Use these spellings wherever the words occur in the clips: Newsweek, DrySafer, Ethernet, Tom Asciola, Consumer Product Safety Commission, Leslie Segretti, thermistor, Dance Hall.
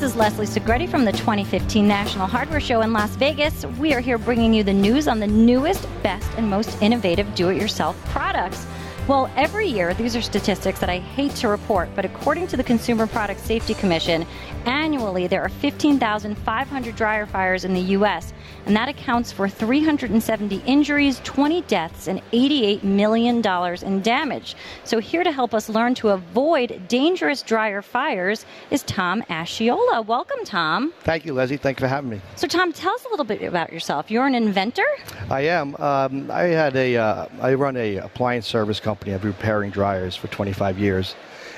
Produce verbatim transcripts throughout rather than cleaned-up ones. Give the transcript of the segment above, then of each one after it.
This is Leslie Segretti from the twenty fifteen National Hardware Show in Las Vegas. We are here bringing you the news on the newest, best, and most innovative do-it-yourself products. Well, every year, these are statistics that I hate to report, but according to the Consumer Product Safety Commission, annually there are fifteen thousand five hundred dryer fires in the U S, and that accounts for three hundred seventy injuries, twenty deaths, and eighty-eight million dollars in damage. So here to help us learn to avoid dangerous dryer fires is Tom Asciola. Welcome, Tom. Thank you, Leslie. Thanks for having me. So, Tom, tell us a little bit about yourself. You're an inventor? I am. Um, I had a. Uh, I run a appliance service company. I've been repairing dryers for twenty-five years,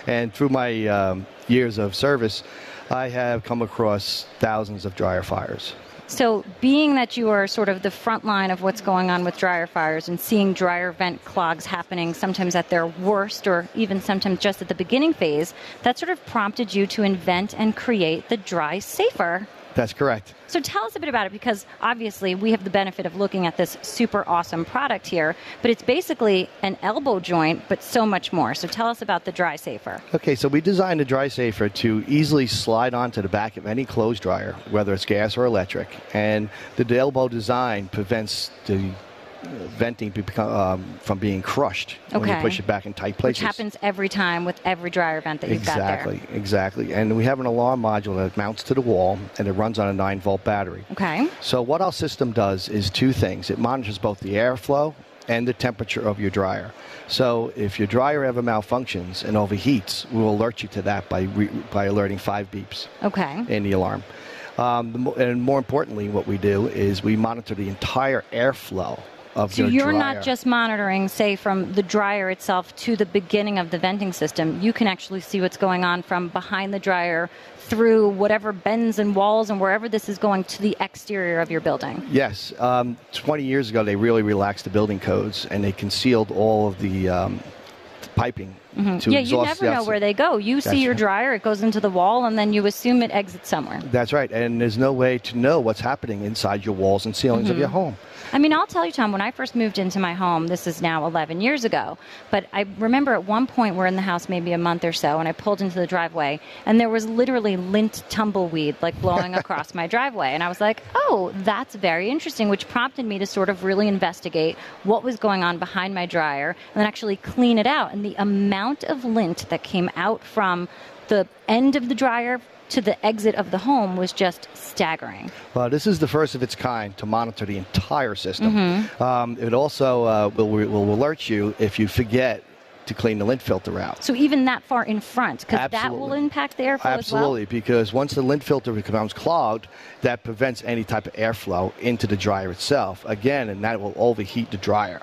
and through my um, years of service, I have come across thousands of dryer fires. So being that you are sort of the front line of what's going on with dryer fires and seeing dryer vent clogs happening sometimes at their worst or even sometimes just at the beginning phase, that sort of prompted you to invent and create the DrySafer. That's correct. So tell us a bit about it, because obviously we have the benefit of looking at this super awesome product here, but it's basically an elbow joint, but so much more. So tell us about the DrySafer. Okay, so we designed a DrySafer to easily slide onto the back of any clothes dryer, whether it's gas or electric. And the elbow design prevents the venting um, from being crushed okay. when you push it back in tight places. Which happens every time with every dryer vent that you've exactly, got there. Exactly, exactly. And we have an alarm module that mounts to the wall, and it runs on a nine-volt battery. Okay. So what our system does is two things. It monitors both the airflow and the temperature of your dryer. So if your dryer ever malfunctions and overheats, we'll alert you to that by re- by alerting five beeps okay. in the alarm. Um, and more importantly, what we do is we monitor the entire airflow. So you're dryer. Not just monitoring, say, from the dryer itself to the beginning of the venting system. You can actually see what's going on from behind the dryer through whatever bends and walls and wherever this is going to the exterior of your building. Yes. Um, twenty years ago, they really relaxed the building codes, and they concealed all of the um, piping. Mm-hmm. Yeah, you never know where they go. You see your dryer, it goes into the wall, and then you assume it exits somewhere. That's right, and there's no way to know what's happening inside your walls and ceilings mm-hmm. of your home. I mean, I'll tell you, Tom, when I first moved into my home, this is now eleven years ago, but I remember at one point we're in the house maybe a month or so, and I pulled into the driveway, and there was literally lint tumbleweed like blowing across my driveway, and I was like, oh, that's very interesting, which prompted me to sort of really investigate what was going on behind my dryer and then actually clean it out, and the amount of lint that came out from the end of the dryer to the exit of the home was just staggering. Well, this is the first of its kind to monitor the entire system. Mm-hmm. Um, it also uh, will, will alert you if you forget to clean the lint filter out. So even that far in front, because that will impact the airflow Absolutely, as well? Absolutely, because once the lint filter becomes clogged, that prevents any type of airflow into the dryer itself, again, and that will overheat the dryer.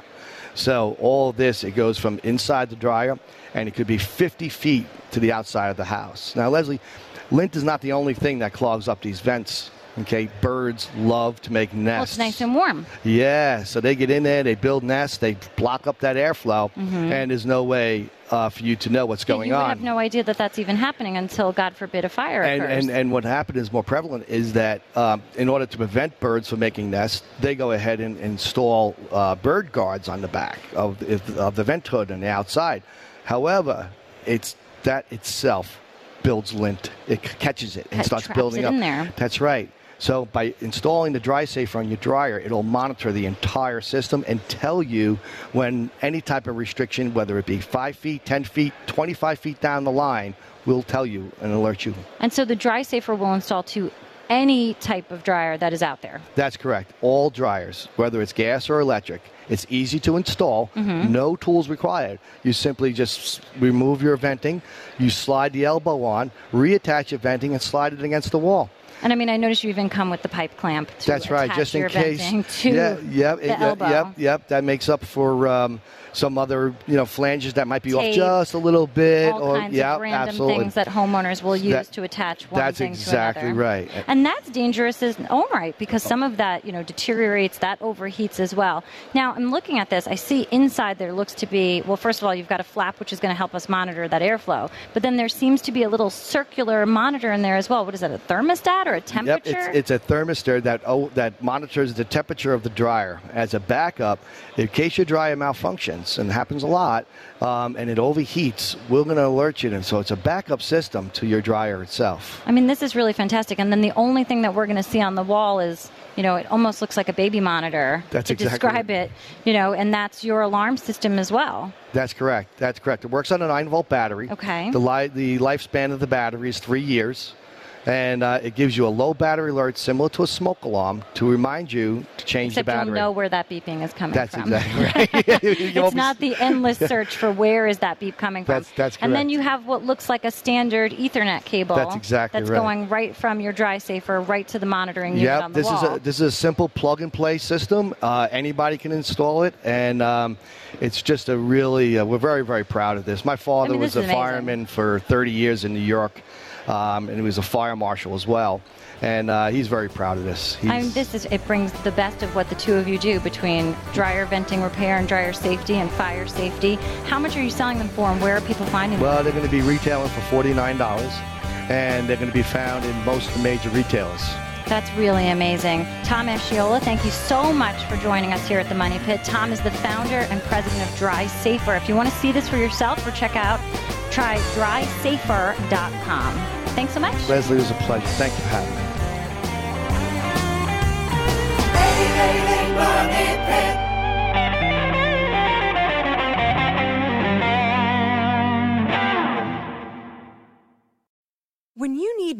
So all this, it goes from inside the dryer, and it could be fifty feet to the outside of the house. Now, Leslie, lint is not the only thing that clogs up these vents. Okay, birds love to make nests. Well, it's nice and warm. Yeah, so they get in there, they build nests, they block up that airflow, mm-hmm. and there's no way uh, for you to know what's yeah, going you on. You have no idea that that's even happening until, God forbid, a fire and, occurs. And, and what happened is more prevalent is that um, in order to prevent birds from making nests, they go ahead and install uh, bird guards on the back of, of the vent hood and the outside. However, it's that itself builds lint. It catches it and starts building up. It traps it in there. That's right. So by installing the DrySafer on your dryer, it'll monitor the entire system and tell you when any type of restriction, whether it be five feet, ten feet, twenty-five feet down the line, will tell you and alert you. And so the DrySafer will install to any type of dryer that is out there? That's correct. All dryers, whether it's gas or electric. It's easy to install, mm-hmm. no tools required. You simply just remove your venting, you slide the elbow on, reattach your venting, and slide it against the wall. And I mean, I noticed you even come with the pipe clamp to That's right, just in case. To yeah, yeah, the it, elbow. Yep, yep. That makes up for um, some other, you know, flanges that might be Tape, off just a little bit. All or, kinds yeah, of random absolutely. things that homeowners will use that, to attach one thing exactly to another. That's exactly right. And that's dangerous in its own right, because some of that, you know, deteriorates, that overheats as well. Now, I'm looking at this. I see inside there looks to be, well, first of all, you've got a flap, which is going to help us monitor that airflow. But then there seems to be a little circular monitor in there as well. What is that, a thermistat? or a temperature? Yep, it's, it's a thermistor that oh, that monitors the temperature of the dryer as a backup. In case your dryer malfunctions, and it happens a lot, um, and it overheats, we're going to alert you. And so it's a backup system to your dryer itself. I mean, this is really fantastic. And then the only thing that we're going to see on the wall is, you know, it almost looks like a baby monitor that's to exactly describe it, you know, and that's your alarm system as well. That's correct. That's correct. It works on a nine-volt battery. Okay. The, li- the lifespan of the battery is three years, and uh, it gives you a low battery alert similar to a smoke alarm to remind you to change Except the battery. Except you'll know where that beeping is coming that's from. That's exactly right. It's not the endless search for where is that beep coming from. That's, that's correct. And then you have what looks like a standard Ethernet cable. That's exactly that's right. That's going right from your DrySafer right to the monitoring unit yep, on the this wall. Is a, this is a simple plug-and-play system. Uh, anybody can install it, and um, it's just a really, uh, we're very, very proud of this. My father I mean, was a amazing. fireman for thirty years in New York. Um, and he was a fire marshal as well. And uh, he's very proud of this. He's I mean, this is it brings the best of what the two of you do between dryer venting repair and dryer safety and fire safety. How much are you selling them for, and where are people finding well, them? Well, they're going to be retailing for forty-nine dollars, and they're going to be found in most of the major retailers. That's really amazing. Tom Asciola, thank you so much for joining us here at the Money Pit. Tom is the founder and president of DrySafer. If you want to see this for yourself or check out, try dry safer dot com. Thanks so much. Leslie, it was a pleasure. Thank you for having me. When you need